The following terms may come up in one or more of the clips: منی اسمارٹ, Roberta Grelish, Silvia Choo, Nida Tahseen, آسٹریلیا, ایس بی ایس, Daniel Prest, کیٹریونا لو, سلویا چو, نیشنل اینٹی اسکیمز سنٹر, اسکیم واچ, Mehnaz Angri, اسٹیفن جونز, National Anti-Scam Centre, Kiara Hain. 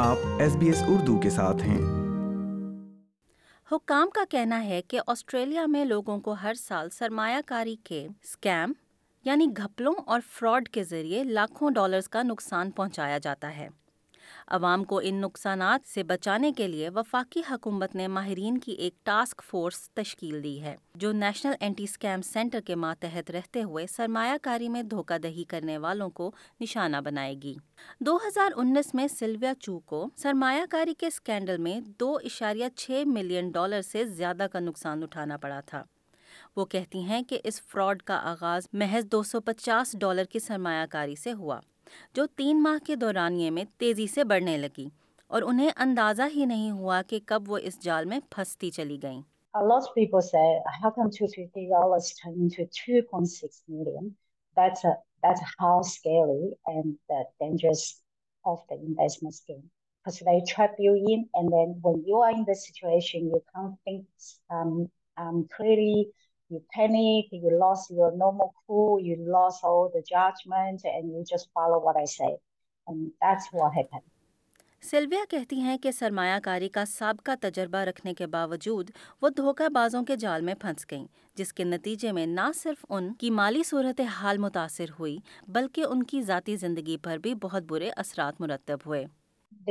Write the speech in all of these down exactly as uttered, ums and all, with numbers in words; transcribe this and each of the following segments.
آپ ایس بی ایس Urdu کے ساتھ ہیں۔ حکام کا کہنا ہے کہ آسٹریلیا میں لوگوں کو ہر سال سرمایہ کاری کے اسکیم یعنی گھپلوں اور فراڈ کے ذریعے لاکھوں ڈالرز کا نقصان پہنچایا جاتا ہے۔ عوام کو ان نقصانات سے بچانے کے لیے وفاقی حکومت نے ماہرین کی ایک ٹاسک فورس تشکیل دی ہے جو نیشنل اینٹی اسکیم سینٹر کے ماتحت رہتے ہوئے سرمایہ کاری میں دھوکہ دہی کرنے والوں کو نشانہ بنائے گی۔ دو ہزار انیس میں سلویا چو کو سرمایہ کاری کے اسکینڈل میں دو اشاریہ چھ ملین ڈالر سے زیادہ کا نقصان اٹھانا پڑا تھا۔ وہ کہتی ہیں کہ اس فراڈ کا آغاز محض دو سو پچاس ڈالر کی سرمایہ کاری سے ہوا جو تین ماہ کے دورانیے میں تیزی سے بڑھنے لگی، اور انہیں اندازہ ہی نہیں ہوا کہ کب وہ اس جال میں پھنستی چلی گئیں۔ A lot of people say, how come two hundred fifty dollars turned into two point six million? That's a, that's how scary and the dangers of the investment scheme. Because they trap you in, and then when you are in the situation, you can't think um, um, clearly. You panic, you lost your normal cool, you lost all the judgment and you just follow what I say. And that's what happened. Salvia کہتی ہیں کہ سرمایہ کاری کا سابقہ تجربہ رکھنے کے باوجود وہ دھوکہ بازوں کے جال میں پھنس گئیں، جس کے نتیجے میں نہ صرف ان کی مالی صورتحال متاثر ہوئی بلکہ ان کی ذاتی زندگی پر بھی بہت برے اثرات مرتب ہوئے۔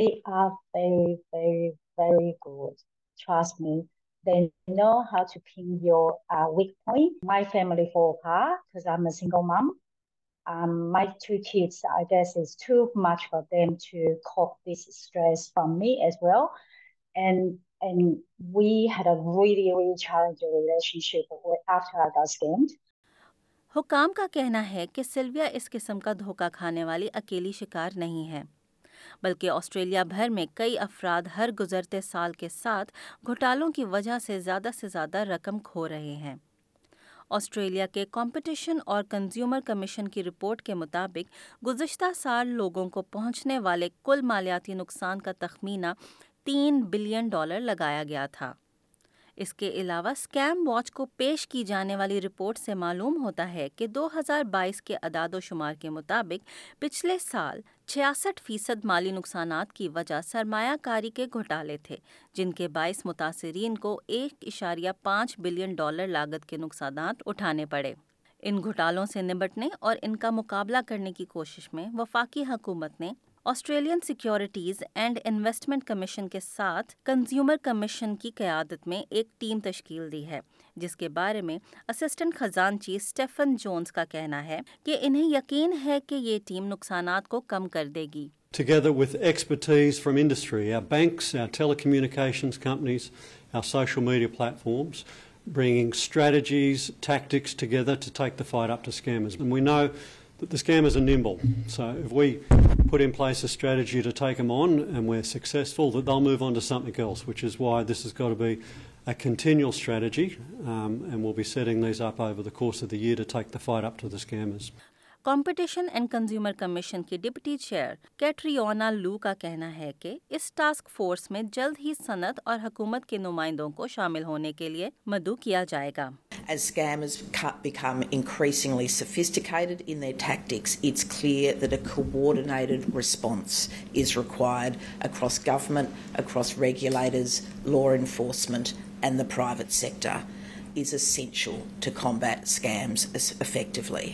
They are very, very, very good. Trust me. They know how to pin your uh, weak point. My family fall apart because I'm a single mom. Um, my two kids, I guess, is too much for them to cope this stress from me as well. And and we had a really, really challenging relationship after I got scammed. حکام کا کہنا ہے کہ salvia اس قسم کا دھوکہ کھانے والی اکیلی شکار نہیں ہے، بلکہ آسٹریلیا بھر میں کئی افراد ہر گزرتے سال کے ساتھ گھوٹالوں کی وجہ سے زیادہ سے زیادہ رقم کھو رہے ہیں۔ آسٹریلیا کے کمپٹیشن اور کنزیومر کمیشن کی رپورٹ کے مطابق گزشتہ سال لوگوں کو پہنچنے والے کل مالیاتی نقصان کا تخمینہ تین بلین ڈالر لگایا گیا تھا۔ اس کے علاوہ اسکیم واچ کو پیش کی جانے والی رپورٹ سے معلوم ہوتا ہے کہ دو ہزار بائیس کے اعداد و شمار کے مطابق پچھلے سال چھیاسٹھ فیصد مالی نقصانات کی وجہ سرمایہ کاری کے گھوٹالے تھے، جن کے باعث متاثرین کو ایک اشاریہ پانچ بلین ڈالر لاگت کے نقصانات اٹھانے پڑے۔ ان گھوٹالوں سے نمٹنے اور ان کا مقابلہ کرنے کی کوشش میں وفاقی حکومت نے Australian securities and investment commission کے ساتھ کنزیومر کمیشن کی قیادت میں ایک ٹیم تشکیل دی ہے، جس کے بارے میں اسسٹنٹ خزانچی اسٹیفن جونز کا کہنا ہے کہ انہیں یقین ہے کہ یہ ٹیم نقصانات کو کم کر دے گی۔ Together with expertise from industry, our banks, our telecommunications companies, our social media platforms, bringing strategies, tactics together to take the fight up to scammers. And we know that the scammers are nimble, so if we put in place a strategy to take them on and we're successful, that they'll move on to something else, which is why this has got to be a continual strategy, um, and we'll be setting these up over the course of the year to take the fight up to the scammers. Competition and Consumer Commission کی deputy chair کیٹریونا لو کا کہنا ہے کہ اس task force میں جلد ہی صنعت اور حکومت کے نمائندوں کو شامل ہونے کے لیے مدعو کیا جائے گا۔ As scammers become increasingly sophisticated in their tactics, it's clear that a coordinated response is required across government, across regulators, law enforcement and the private sector is essential to combat scams effectively.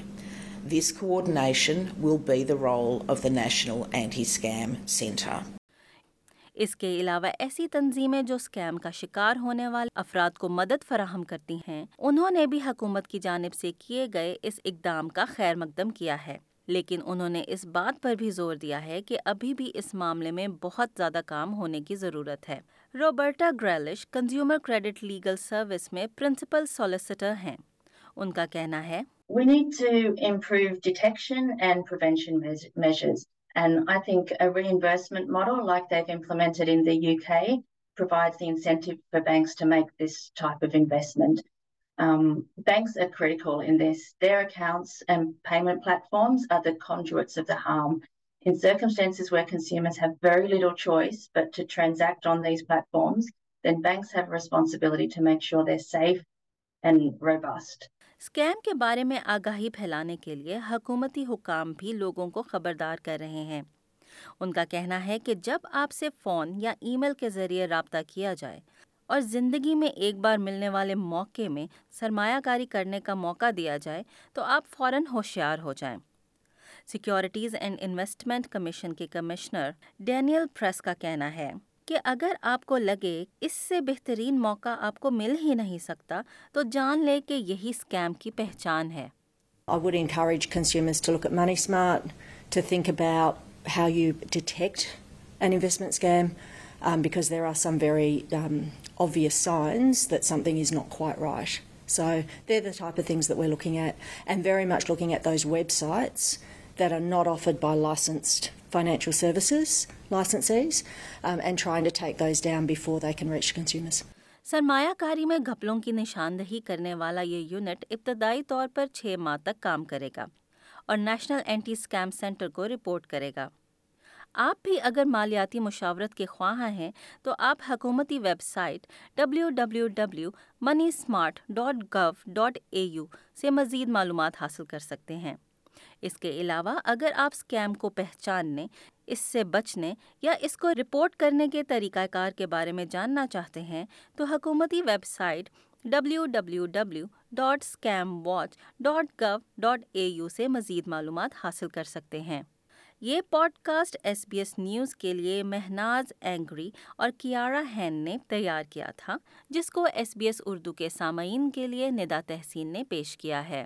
This coordination will be the role of the National Anti-Scam Centre. اس کے علاوہ ایسی تنظیمیں جو scheme کا شکار ہونے والے افراد کو مدد فراہم کرتی ہیں، انہوں نے بھی حکومت کی جانب سے کیے گئے اس اقدام کا خیر مقدم کیا ہے، لیکن انہوں نے اس بات پر بھی زور دیا ہے کہ ابھی بھی اس معاملے میں بہت زیادہ کام ہونے کی ضرورت ہے۔ Roberta Grealish consumer credit legal service میں پرنسپل سالیسیٹر ہیں۔ ان کا کہنا ہے We need to improve detection and prevention measures. And I think a reinvestment model like they've implemented in the U K provides the incentive for banks to make this type of investment. Um, banks are critical in this. Their accounts and payment platforms are the conduits of the harm. In circumstances where consumers have very little choice but to transact on these platforms, then banks have a responsibility to make sure they're safe and robust. Scam کے بارے میں آگاہی پھیلانے کے لیے حکومتی حکام بھی لوگوں کو خبردار کر رہے ہیں۔ ان کا کہنا ہے کہ جب آپ سے فون یا ای میل کے ذریعے رابطہ کیا جائے اور زندگی میں ایک بار ملنے والے موقع میں سرمایہ کاری کرنے کا موقع دیا جائے تو آپ فوراً ہوشیار ہو جائیں۔ سیکیورٹیز اینڈ انویسٹمنٹ کمیشن کے کمشنر ڈینیل پریس کا کہنا ہے کہ اگر آپ کو لگے اس سے بہترین موقع آپ کو مل ہی نہیں سکتا تو جان لے کہ یہی اسکیم کی پہچان ہے۔ I would encourage consumers to look at Moneysmart, to think about how you detect an investment scam, um, because there are some very um, obvious signs that something is not quite right. So they're the type of things that we're looking at, and very much looking at those websites that are not offered by licensed financial services licensees um, and trying to take those down before they can reach consumers. سرمایہ کاری میں گھپلوں کی نشاندہی کرنے والا یہ unit ابتدائی طور پر چھ ماہ تک کام کرے گا اور نیشنل اینٹی اسکیم سینٹر کو رپورٹ کرے گا۔ آپ بھی اگر مالیاتی مشاورت کے خواہاں ہیں تو آپ حکومتی website W W W dot منی اسمارٹ dot gov dot A U سے مزید معلومات حاصل کر سکتے ہیں۔ اس کے علاوہ اگر آپ اسکیم کو پہچاننے، اس سے بچنے یا اس کو رپورٹ کرنے کے طریقہ کار کے بارے میں جاننا چاہتے ہیں تو حکومتی website W W W dot اسکیم واچ dot gov dot A U سے مزید معلومات حاصل کر سکتے ہیں۔ یہ podcast ایس بی ایس news کے لیے مہناز اینگری اور کیارا ہین نے تیار کیا تھا، جس کو ایس بی ایس اردو کے سامعین کے لیے ندا تحسین نے پیش کیا ہے۔